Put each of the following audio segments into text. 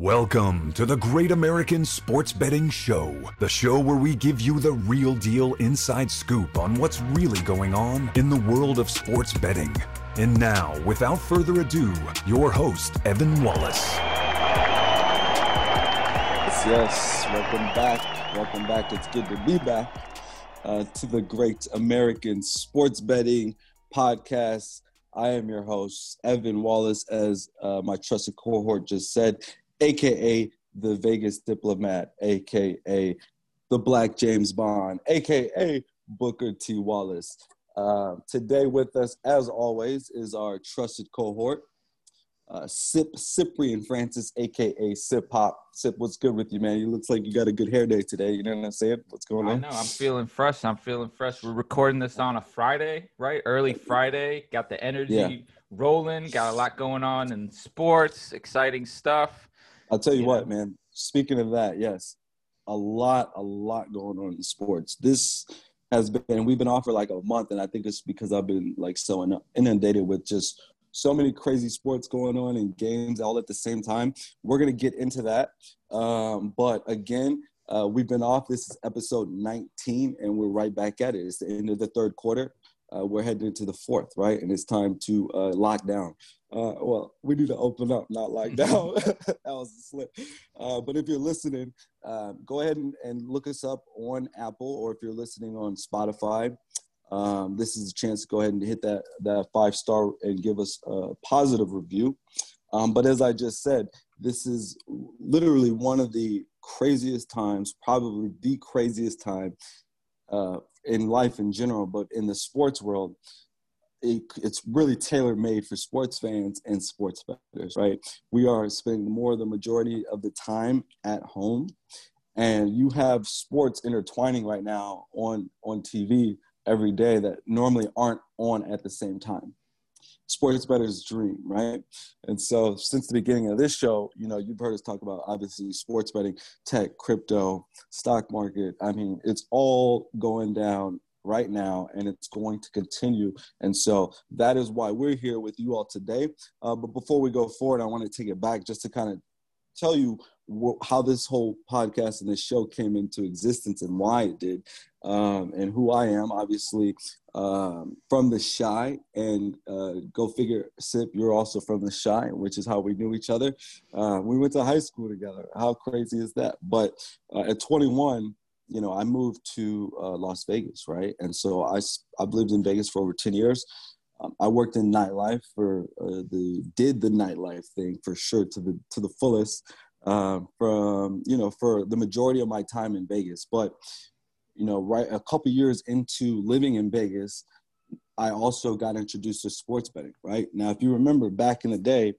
Welcome to the Great American Sports Betting Show, the show where we give you the real deal inside scoop on what's really going on in the world of sports betting. And now, without further ado, your host, Evan Wallace. Yes, welcome back. It's good to be back to the Great American Sports Betting Podcast. I am your host, Evan Wallace, as my trusted cohort just said, a.k.a. the Vegas Diplomat, a.k.a. the Black James Bond, a.k.a. Booker T. Wallace. Today with us, as always, is our trusted cohort, Cyprian Francis, a.k.a. Sip Hop. Sip, what's good with you, man? You look like you got a good hair day today. You know what I'm saying? What's going on? I know. I'm feeling fresh. We're recording this on a Friday, right? Early Friday. Got the energy rolling. Got a lot going on in sports. Exciting stuff. I'll tell you, what, man. Speaking of that, yes, a lot going on in sports. This has been, we've been off for like a month, and I think it's because I've been like so inundated with just so many crazy sports going on and games all at the same time. We're going to get into that. But again, we've been off. This is episode 19, and we're right back at it. It's the end of the third quarter. We're heading into the fourth, right? And it's time to lock down. Well, we need to open up, not lock down. That was a slip. But if you're listening, go ahead and look us up on Apple, or if you're listening on Spotify, this is a chance to go ahead and hit that 5-star and give us a positive review. But as I just said, this is literally one of the craziest times, probably the craziest time in life in general, but in the sports world, it's really tailor-made for sports fans and sports bettors, right? We are spending the majority of the time at home, and you have sports intertwining right now on TV every day that normally aren't on at the same time. Sports bettors' dream, right? And so since the beginning of this show, you know, you've heard us talk about, obviously, sports betting, tech, crypto, stock market. I mean, it's all going down right now, and it's going to continue. And so that is why we're here with you all today. But before we go forward, I want to take it back just to kind of tell you how this whole podcast and this show came into existence and why it did, and who I am, obviously, from the Chi, and go figure, Sip, you're also from the Chi, which is how we knew each other. We went to high school together. How crazy is that? But at 21, you know, I moved to Las Vegas, right? And so I've lived in Vegas for over 10 years. I worked in nightlife did the nightlife thing for sure to the fullest, for the majority of my time in Vegas. But, you know, right a couple years into living in Vegas, I also got introduced to sports betting, right? Now, if you remember back in the day,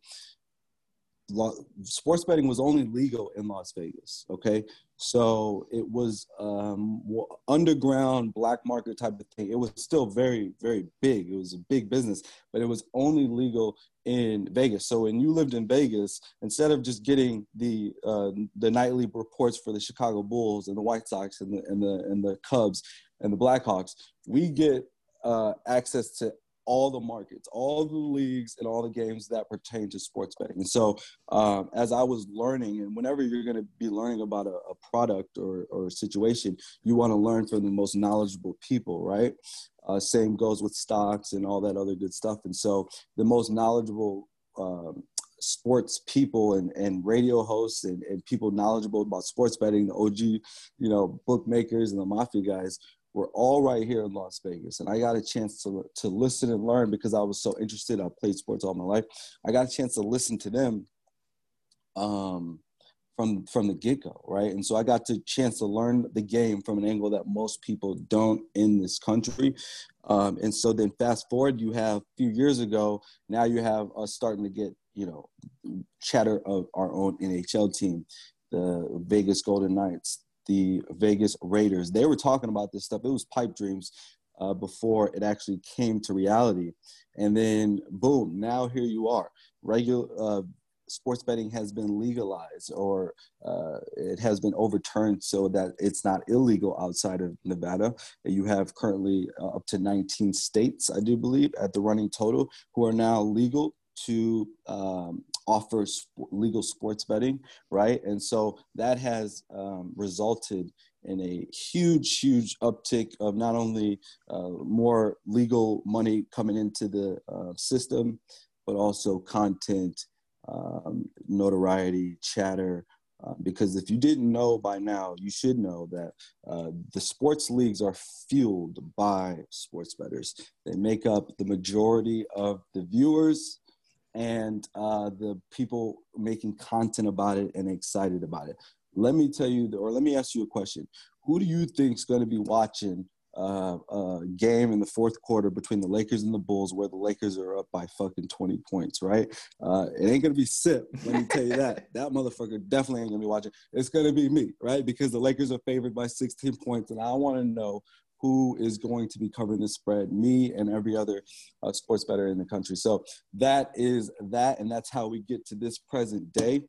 sports betting was only legal in Las Vegas, okay? So it was underground black market type of thing. It was still very, very big. It was a big business, but it was only legal in Vegas. So when you lived in Vegas, instead of just getting the nightly reports for the Chicago Bulls and the White Sox and the Cubs and the Blackhawks, we get access to all the markets, all the leagues, and all the games that pertain to sports betting. And so as I was learning, and whenever you're going to be learning about a product or a situation, you want to learn from the most knowledgeable people, right? Same goes with stocks and all that other good stuff. And so the most knowledgeable sports people and radio hosts and people knowledgeable about sports betting, the OG, you know, bookmakers and the mafia guys, we're all right here in Las Vegas. And I got a chance to listen and learn because I was so interested. I played sports all my life. I got a chance to listen to them from the get-go, right? And so I got the chance to learn the game from an angle that most people don't in this country. And so then fast forward, you have a few years ago, now you have us starting to get, you know, chatter of our own NHL team, the Vegas Golden Knights, the Vegas Raiders. They were talking about this stuff. It was pipe dreams before it actually came to reality. And then, boom, now here you are. Sports betting has been legalized, or it has been overturned so that it's not illegal outside of Nevada. You have currently up to 19 states, I do believe, at the running total who are now legal to offers legal sports betting, right? And so that has resulted in a huge, huge uptick of not only more legal money coming into the system, but also content, notoriety, chatter. Because if you didn't know by now, you should know that the sports leagues are fueled by sports bettors. They make up the majority of the viewers and the people making content about it and excited about it. Let me tell you, or let me ask you a question. Who do you think is going to be watching a game in the fourth quarter between the Lakers and the Bulls where the Lakers are up by fucking 20 points, right? It ain't going to be Sip, let me tell you that. That motherfucker definitely ain't going to be watching. It's going to be me, right? Because the Lakers are favored by 16 points, and I want to know who is going to be covering the spread, me and every other sports bettor in the country. So that is that, and that's how we get to this present day.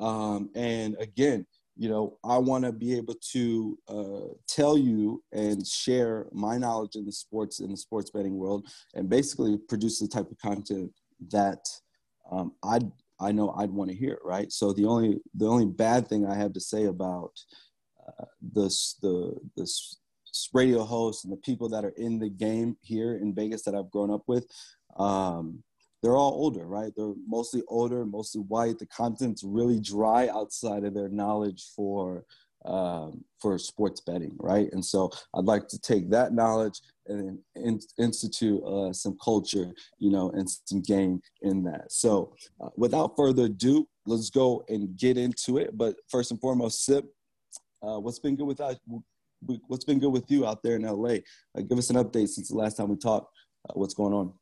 And again, you know, I want to be able to tell you and share my knowledge in the sports betting world, and basically produce the type of content that I know I'd want to hear, right? So the only bad thing I have to say about the radio hosts and the people that are in the game here in Vegas that I've grown up with. They're all older, right? They're mostly older, mostly white. The content's really dry outside of their knowledge for sports betting, right? And so I'd like to take that knowledge and institute some culture, you know, and some game in that. So without further ado, let's go and get into it. But first and foremost, Sip, what's been good with you out there in LA? Give us an update since the last time we talked. What's going on?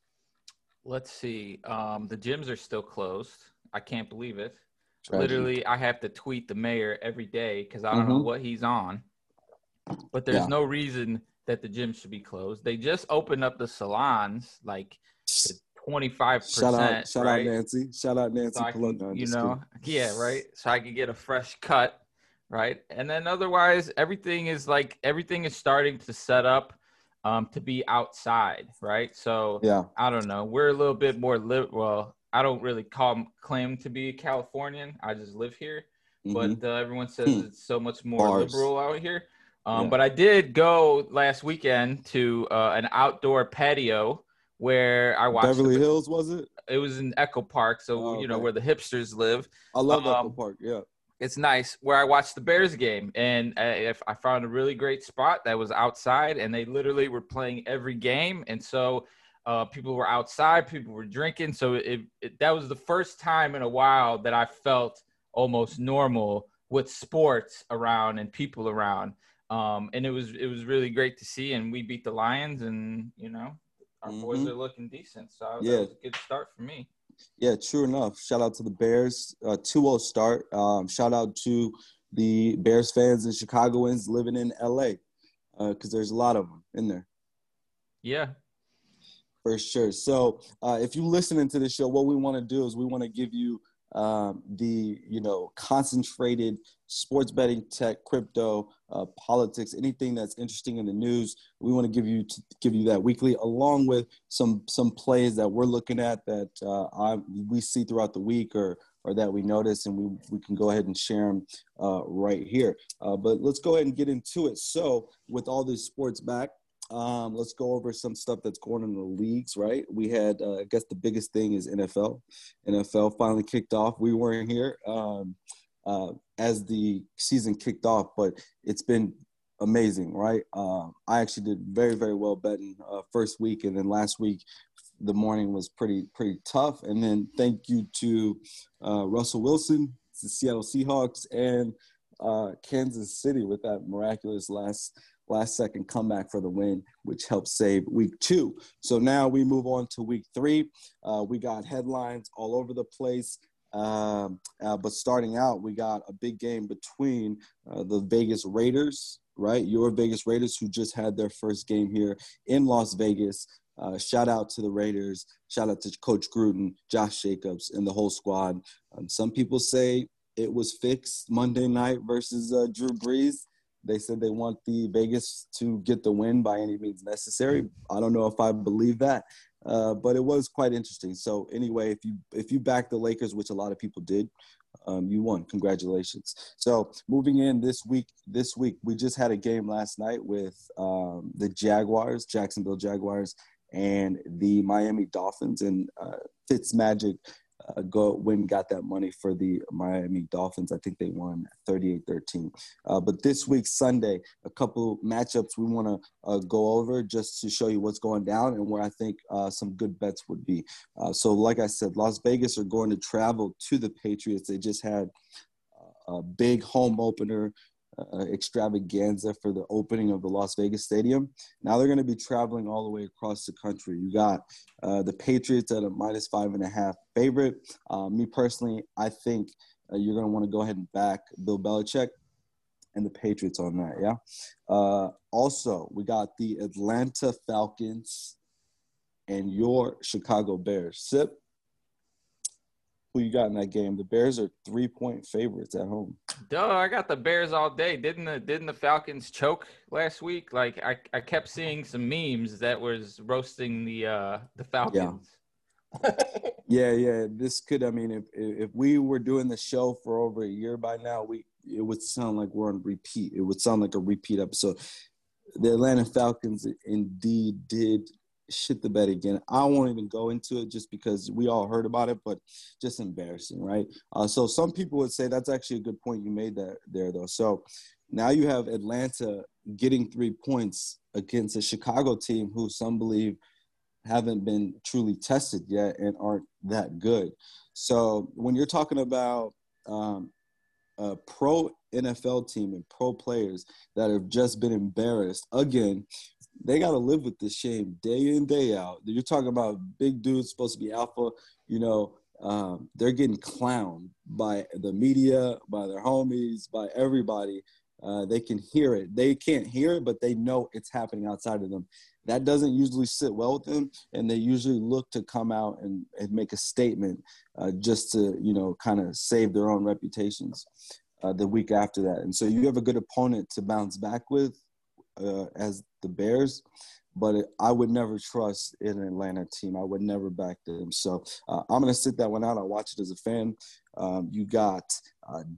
Let's see. The gyms are still closed. I can't believe it. Tragic. Literally, I have to tweet the mayor every day because I don't know what he's on. But there's no reason that the gym should be closed. They just opened up the salons, like 25%. Shout right? out Nancy. Shout out Nancy. So can, you know, yeah, right? So I could get a fresh cut, right? And then otherwise, everything is starting to set up. To be outside, right? So yeah. I don't know. We're a little bit more well, I don't really claim to be a Californian. I just live here. Mm-hmm. But everyone says it's so much more liberal out here. But I did go last weekend to an outdoor patio where I watched Beverly Hills, was it? It was in Echo Park, so you know, where the hipsters live. I love Echo Park, yeah. It's nice, where I watched the Bears game, and I found a really great spot that was outside, and they literally were playing every game. And so people were outside, people were drinking. So that was the first time in a while that I felt almost normal with sports around and people around. And it was really great to see, and we beat the Lions, and, you know, our boys are looking decent. So that was a good start for me. Yeah, true enough. Shout out to the Bears. 2-0 start. Shout out to the Bears fans and Chicagoans living in LA, because there's a lot of them in there. Yeah. For sure. So if you're listening to this show, what we want to do is we want to give you the, you know, concentrated sports betting, tech, crypto, politics, anything that's interesting in the news. We want to give you that weekly, along with some plays that we're looking at that we see throughout the week or that we notice, and we can go ahead and share them right here. But let's go ahead and get into it. So with all these sports back, let's go over some stuff that's going on in the leagues, right? We had, I guess the biggest thing is NFL. NFL finally kicked off. We weren't here as the season kicked off, but it's been amazing, right? I actually did very, very well betting first week, and then last week the morning was pretty tough. And then thank you to Russell Wilson, the Seattle Seahawks, and Kansas City with that miraculous last-second comeback for the win, which helped save week two. So now we move on to week three. We got headlines all over the place. But starting out, we got a big game between the Vegas Raiders, right? Your Vegas Raiders, who just had their first game here in Las Vegas. Shout out to the Raiders. Shout out to Coach Gruden, Josh Jacobs, and the whole squad. Some people say it was fixed Monday night versus Drew Brees. They said they want the Vegas to get the win by any means necessary. I don't know if I believe that. But it was quite interesting. So anyway, if you back the Lakers, which a lot of people did, you won. Congratulations. So moving in this week, we just had a game last night with the Jaguars, Jacksonville Jaguars, and the Miami Dolphins. And Fitzmagic got that money for the Miami Dolphins. I think they won 38-13. But this week, Sunday, a couple matchups we want to go over just to show you what's going down and where I think some good bets would be. So like I said, Las Vegas are going to travel to the Patriots. They just had a big home opener extravaganza for the opening of the Las Vegas stadium. Now they're going to be traveling all the way across the country. You got the Patriots at a -5.5 favorite. Me personally, I think you're going to want to go ahead and back Bill Belichick and the Patriots on that. Yeah. Also, we got the Atlanta Falcons and your Chicago Bears. Sip, who you got in that game? The Bears are 3-point favorites at home. Duh, I got the Bears all day. Didn't the Falcons choke last week? Like I kept seeing some memes that was roasting the Falcons. Yeah. yeah. This could, I mean, if we were doing the show for over a year by now, it would sound like we're on repeat. It would sound like a repeat episode. The Atlanta Falcons indeed did shit the bed again. I won't even go into it just because we all heard about it, but just embarrassing, right? So some people would say that's actually a good point you made there, though. So now you have Atlanta getting 3 points against a Chicago team who some believe haven't been truly tested yet and aren't that good. So when you're talking about a pro NFL team and pro players that have just been embarrassed again, they got to live with this shame day in, day out. You're talking about big dudes supposed to be alpha. You know, they're getting clowned by the media, by their homies, by everybody. They can hear it. They can't hear it, but they know it's happening outside of them. That doesn't usually sit well with them, and they usually look to come out and make a statement just to, you know, kind of save their own reputations the week after that. And so you have a good opponent to bounce back with as the Bears, but I would never trust an Atlanta team. I would never back them. So I'm going to sit that one out. I watch it as a fan. You got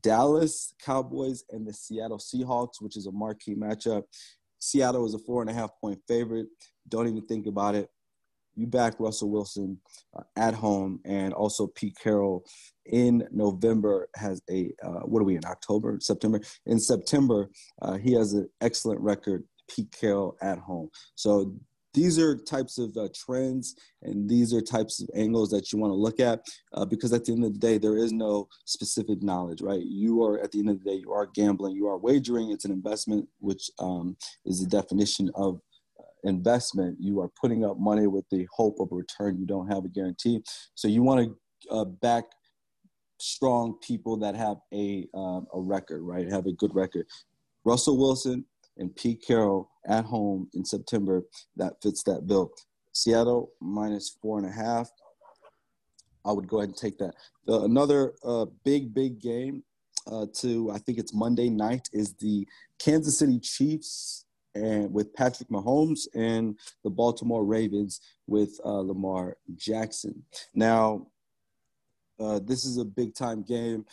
Dallas Cowboys and the Seattle Seahawks, which is a marquee matchup. Seattle is a 4.5-point favorite. Don't even think about it. You back Russell Wilson at home, and also Pete Carroll in November has a In September, he has an excellent record, Pete Carroll at home. So these are types of trends, and these are types of angles that you want to look at because at the end of the day, there is no specific knowledge, right? You are gambling, you are wagering. It's an investment, which is the definition of investment. You are putting up money with the hope of a return. You don't have a guarantee. So you want to back strong people that have a record, right? Have a good record. Russell Wilson and Pete Carroll at home in September, that fits that bill. Seattle -4.5. I would go ahead and take that. Another big game I think it's Monday night, is the Kansas City Chiefs and with Patrick Mahomes and the Baltimore Ravens with Lamar Jackson. Now, this is a big-time game.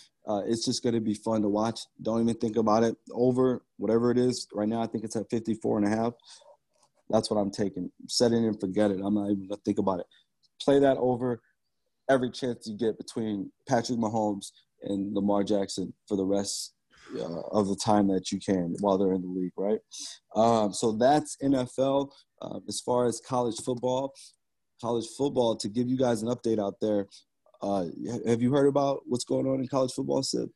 It's just going to be fun to watch. Don't even think about it. Over, whatever it is. Right now, I think it's at 54.5. That's what I'm taking. Set it and forget it. I'm not even going to think about it. Play that over every chance you get between Patrick Mahomes and Lamar Jackson for the rest of the time that you can while they're in the league, right? So that's NFL. As far as college football, to give you guys an update out there, have you heard about what's going on in college football, Sip?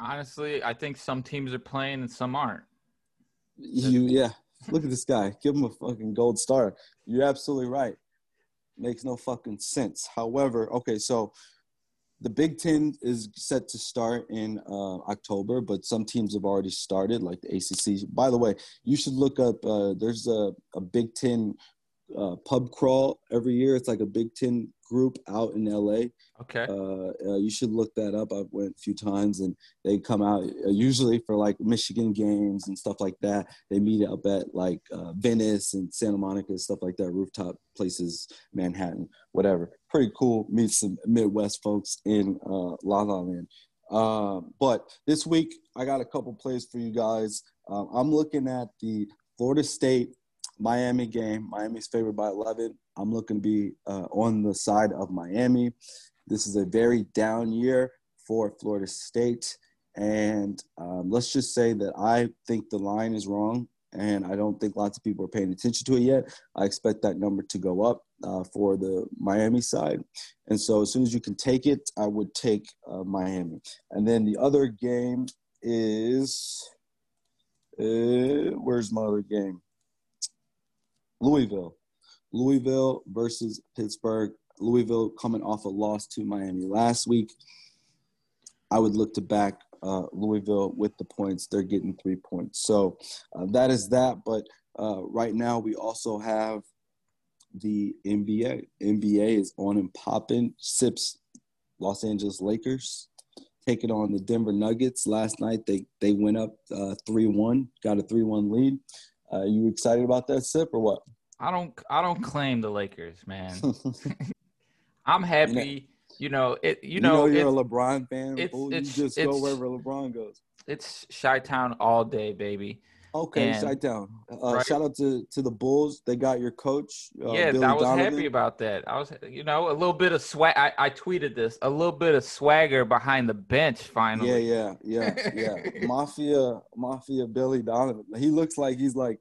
Honestly, I think some teams are playing and some aren't. Yeah. Look at this guy. Give him a fucking gold star. You're absolutely right. Makes no fucking sense. However, okay, so the Big Ten is set to start in October, but some teams have already started, like the ACC. By the way, you should look up there's a Big Ten pub crawl every year. It's like a Big Ten group out in LA. Okay. You should look that up. I went a few times, and they come out usually for like Michigan games and stuff like that. They meet up at like Venice and Santa Monica, stuff like that, rooftop places, Manhattan, whatever. Pretty cool. Meet some Midwest folks in La La Land. But this week I got a couple plays for you guys. I'm looking at the Florida State Miami game. Miami's favored by 11. I'm looking to be on the side of Miami. This is a very down year for Florida State. And let's just say that I think the line is wrong, and I don't think lots of people are paying attention to it yet. I expect that number to go up for the Miami side. And so as soon as you can take it, I would take Miami. And then the other game is where's my other game? Louisville. Louisville versus Pittsburgh. Louisville coming off a loss to Miami last week. I would look to back Louisville with the points. They're getting 3 points. So that is that. But right now we also have the NBA. NBA is on and popping. Sips, Los Angeles Lakers taking on the Denver Nuggets. Last night they went up 3-1, got a 3-1 lead. You excited about that, Sip, or what? I don't claim the Lakers, man. I'm happy. You're a LeBron fan. You just go wherever LeBron goes. It's Chi-Town all day, baby. Okay, Chi-Town. Right. Shout out to the Bulls. They got your coach. Billy I was Donovan. Happy about that. I was, a little bit of swag. I tweeted this. A little bit of swagger behind the bench. Finally. Yeah. Mafia Billy Donovan. He looks like he's like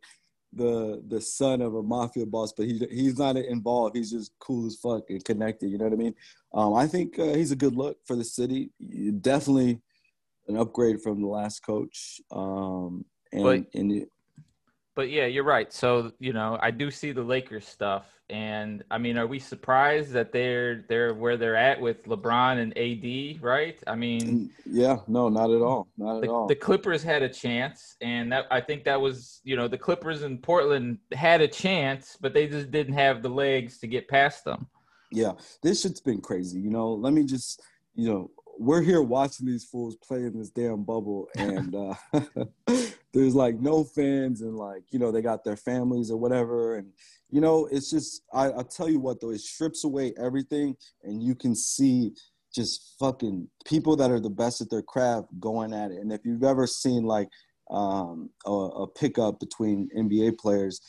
the son of a mafia boss, but he's not involved. He's just cool as fuck and connected. You know what I mean? I think he's a good look for the city. Definitely an upgrade from the last coach. But yeah, you're right. So, I do see the Lakers stuff. And, are we surprised that they're where they're at with LeBron and AD, right? Yeah, no, not at all. The Clippers had a chance. And I think that was, the Clippers in Portland had a chance, but they just didn't have the legs to get past them. Yeah, this shit's been crazy. Let me just, we're here watching these fools play in this damn bubble, and there's like no fans, and like, they got their families or whatever. And, it's just, I'll tell you what though, it strips away everything, and you can see just fucking people that are the best at their craft going at it. And if you've ever seen like a pickup between NBA players,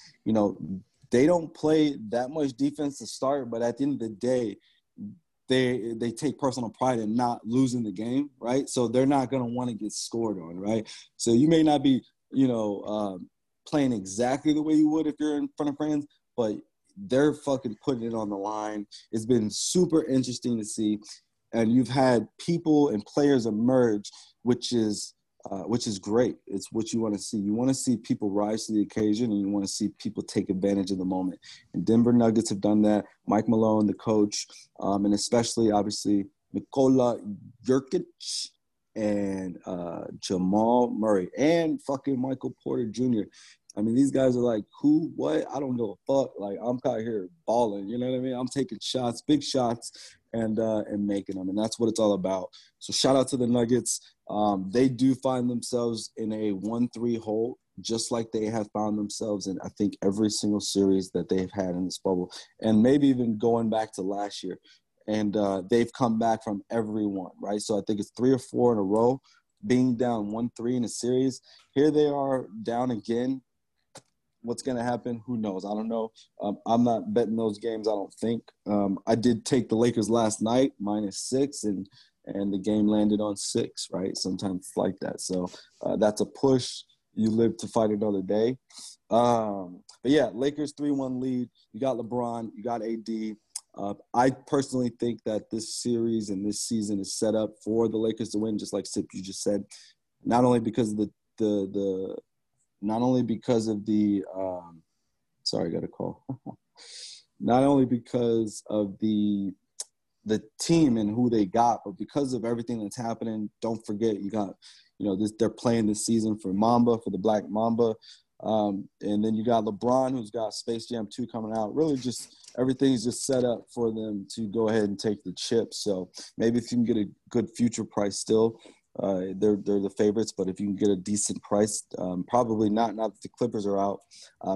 they don't play that much defense to start, but at the end of the day, they take personal pride in not losing the game, right? So they're not going to want to get scored on, right? So you may not be, playing exactly the way you would if you're in front of friends, but they're fucking putting it on the line. It's been super interesting to see. And you've had people and players emerge, which is great. It's what you want to see. You want to see people rise to the occasion, and you want to see people take advantage of the moment. And Denver Nuggets have done that. Mike Malone, the coach, and especially, obviously, Nikola Jokic and Jamal Murray and fucking Michael Porter Jr. These guys are like, who, what? I don't give a fuck. Like, I'm out here balling. You know what I mean? I'm taking shots, big shots, and making them. And that's what it's all about. So shout out to the Nuggets. They do find themselves in a 1-3 hole, just like they have found themselves in, I think, every single series that they've had in this bubble, and maybe even going back to last year. And they've come back from every one, right? So I think it's 3 or 4 in a row, being down 1-3 in a series. Here they are down again. What's going to happen? Who knows? I don't know. I'm not betting those games, I don't think. I did take the Lakers last night, -6, and the game landed on 6, right? Sometimes it's like that. So that's a push. You live to fight another day. But yeah, Lakers 3-1 lead. You got LeBron. You got AD. I personally think that this series and this season is set up for the Lakers to win, just like Sip, you just said, not only because of not only because of the team and who they got, but because of everything that's happening. Don't forget, they're playing this season for Mamba, for the Black Mamba. And then you got LeBron, who's got Space Jam 2 coming out. Really just everything's just set up for them to go ahead and take the chip. So maybe if you can get a good future price still, they're the favorites. But if you can get a decent price, probably not that the Clippers are out,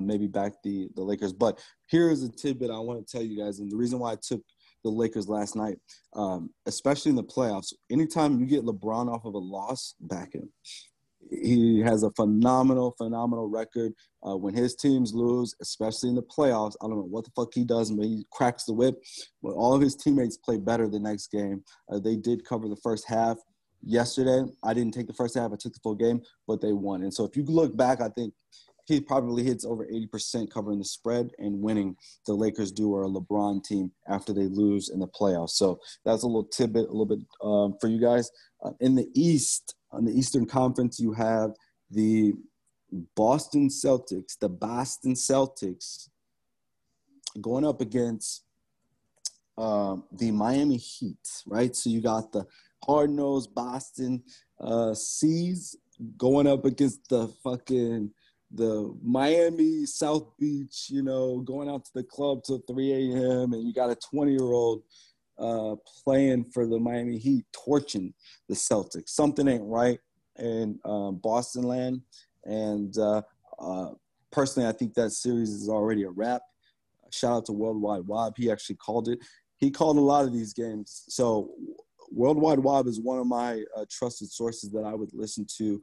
maybe back the Lakers. But here's a tidbit I want to tell you guys, and the reason why I took the Lakers last night, especially in the playoffs, anytime you get LeBron off of a loss, back him. He has a phenomenal record. When his teams lose, especially in the playoffs, I don't know what the fuck he does, but he cracks the whip. But all of his teammates play better the next game. They did cover the first half yesterday. I didn't take the first half. I took the full game, but they won. And so if you look back, I think he probably hits over 80% covering the spread and winning. The Lakers do, or a LeBron team, after they lose in the playoffs. So that's a little tidbit, a little bit for you guys. In the East, on the Eastern Conference, you have the Boston Celtics going up against the Miami Heat, right? So you got the hard-nosed Boston C's going up against the Miami South Beach, you know, going out to the club till 3 a.m. And you got a 20-year-old playing for the Miami Heat, torching the Celtics. Something ain't right in Boston land. And personally, I think that series is already a wrap. Shout out to Worldwide Wob. He actually called it. He called a lot of these games. So Worldwide Wob is one of my trusted sources that I would listen to.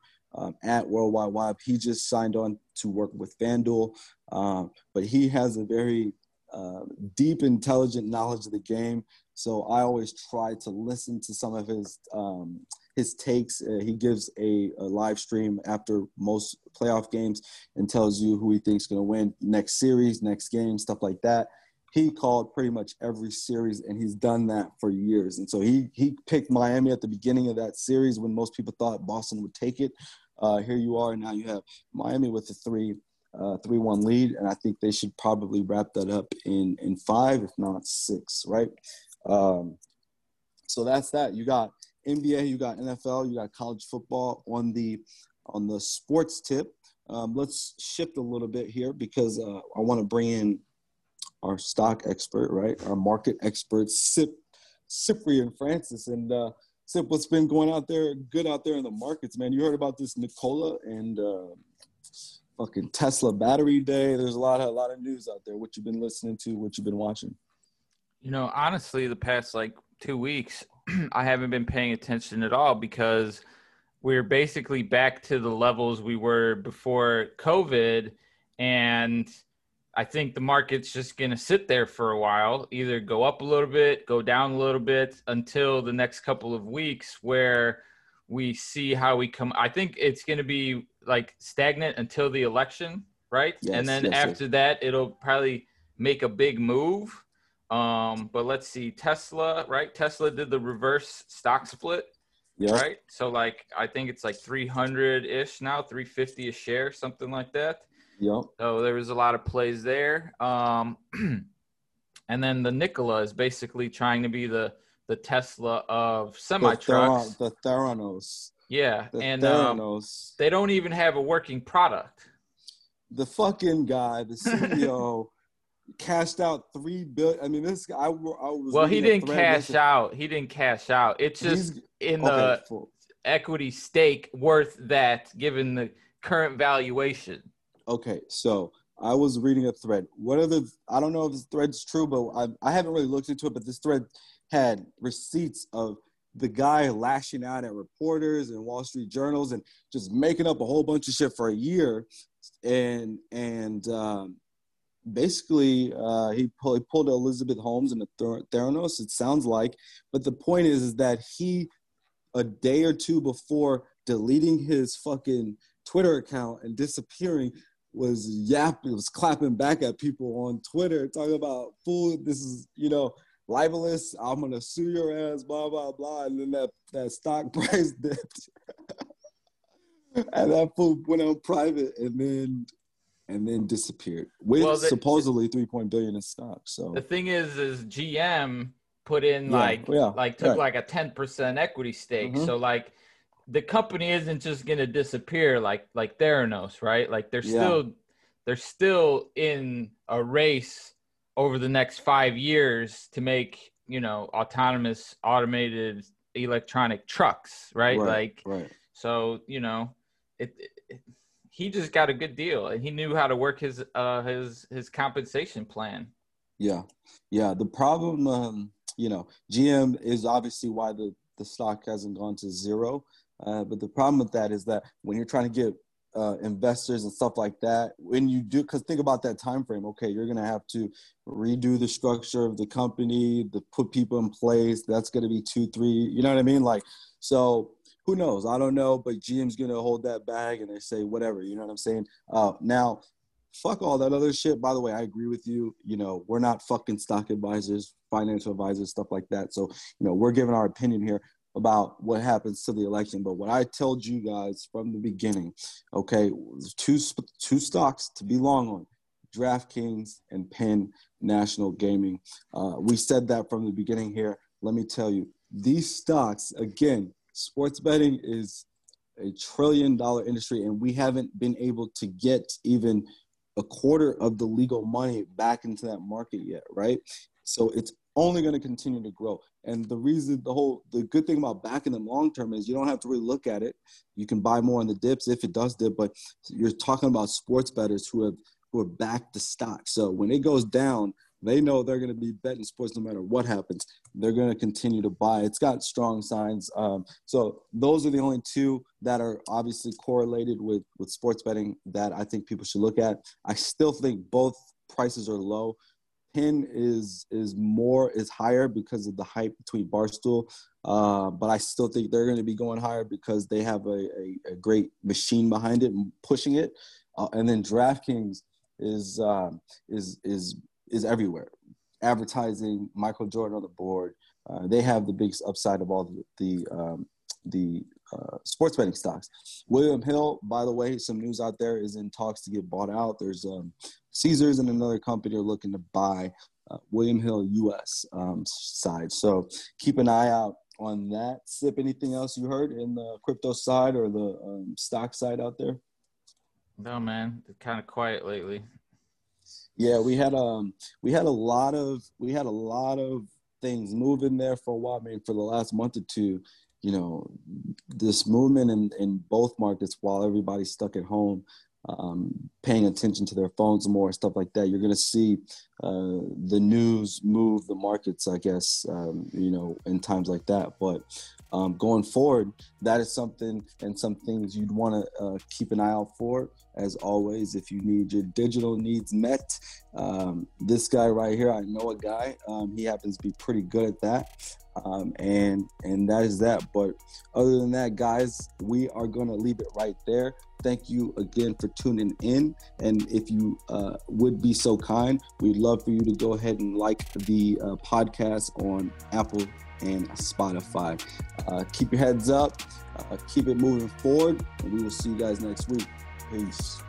At Worldwide Wob, he just signed on to work with FanDuel, but he has a very deep, intelligent knowledge of the game. So I always try to listen to some of his takes. He gives a live stream after most playoff games and tells you who he thinks is going to win next series, next game, stuff like that. He called pretty much every series, and he's done that for years. And so he picked Miami at the beginning of that series when most people thought Boston would take it. Here you are, and now you have Miami with a 3-1 lead, and I think they should probably wrap that up in 5, if not 6, right? So that's that. You got NBA, you got NFL, you got college football on the sports tip. Let's shift a little bit here because I want to bring in our stock expert, right? Our market expert, Cyprian Francis. And Sip, what's been going out there, good out there in the markets, man? You heard about this Nikola and fucking Tesla battery day. There's a lot of news out there. What you've been listening to, what you've been watching? You know, honestly, the past like 2 weeks, I haven't been paying attention at all because we're basically back to the levels we were before COVID, and I think the market's just going to sit there for a while, either go up a little bit, go down a little bit until the next couple of weeks where we see how we come. I think it's going to be like stagnant until the election, right? Yes, and then after that, it'll probably make a big move. But let's see, Tesla, right? Tesla did the reverse stock split, right? So like, I think it's like 300-ish now, 350 a share, something like that. Yep. So there was a lot of plays there. And then the Nikola is basically trying to be the Tesla of semi-trucks. The Theranos. Yeah. Theranos. They don't even have a working product. The fucking guy, the CEO, cashed out $3 billion. I mean, this guy, I was. Well, he didn't cash out. He didn't cash out. It's just equity stake worth that given the current valuation. Okay, so I was reading a thread. I don't know if this thread's true, but I haven't really looked into it, but this thread had receipts of the guy lashing out at reporters and Wall Street journals and just making up a whole bunch of shit for a year. And basically he pulled Elizabeth Holmes and Theranos, it sounds like. But the point is that he, a day or two before deleting his fucking Twitter account and disappearing, was clapping back at people on Twitter, talking about, fool, this is, you know, libelous, I'm gonna sue your ass, blah, blah, blah. And then that stock price dipped. And that fool went on private and then disappeared with supposedly $3 billion in stock. So the thing is GM put in took like a 10% equity stake. Mm-hmm. So like the company isn't just going to disappear like Theranos, right? Like they're still in a race over the next 5 years to make, you know, autonomous automated electronic trucks, right? So, you know, he just got a good deal and he knew how to work his compensation plan. Yeah. Yeah. The problem, you know, GM is obviously why the stock hasn't gone to zero. But the problem with that is that when you're trying to get investors and stuff like that, when you do, because think about that time frame. Okay, you're going to have to redo the structure of the company, to put people in place. That's going to be 2-3. You know what I mean? Like, so who knows? I don't know. But GM's going to hold that bag and they say whatever. You know what I'm saying? Now, fuck all that other shit. By the way, I agree with you. You know, we're not fucking stock advisors, financial advisors, stuff like that. So, you know, we're giving our opinion here about what happens to the election. But what I told you guys from the beginning, okay, two stocks to be long on, DraftKings and Penn National Gaming. We said that from the beginning here. Let me tell you, these stocks, again, sports betting is a $1 trillion industry, and we haven't been able to get even a quarter of the legal money back into that market yet, right? So it's only going to continue to grow. And the reason, the good thing about backing them long term is you don't have to really look at it. You can buy more on the dips if it does dip, but you're talking about sports bettors who have backed the stock. So when it goes down, they know they're going to be betting sports no matter what happens. They're going to continue to buy. It's got strong signs. So those are the only two that are obviously correlated with sports betting that I think people should look at. I still think both prices are low. Penn is higher because of the hype between Barstool, but I still think they're going to be going higher because they have a great machine behind it and pushing it. And then DraftKings is everywhere, advertising, Michael Jordan on the board. They have the biggest upside of all the sports betting stocks. William Hill, by the way, some news out there, is in talks to get bought out. There's Caesars and another company are looking to buy William Hill U.S. side. So keep an eye out on that. Sip, anything else you heard in the crypto side or the stock side out there? No, man. They're kind of quiet lately. Yeah, we had a lot of things moving there for a while. Maybe for the last month or two. You know, this movement in both markets while everybody's stuck at home, paying attention to their phones more, stuff like that. You're going to see the news move the markets, I guess, you know, in times like that. But going forward, that is something and some things you'd want to keep an eye out for. As always, if you need your digital needs met, this guy right here, I know a guy. He happens to be pretty good at that. And that is that. But other than that, guys, we are going to leave it right there. Thank you again for tuning in. And if you would be so kind, we'd love for you to go ahead and like the podcast on Apple and Spotify. Keep your heads up. Keep it moving forward. And we will see you guys next week. Peace.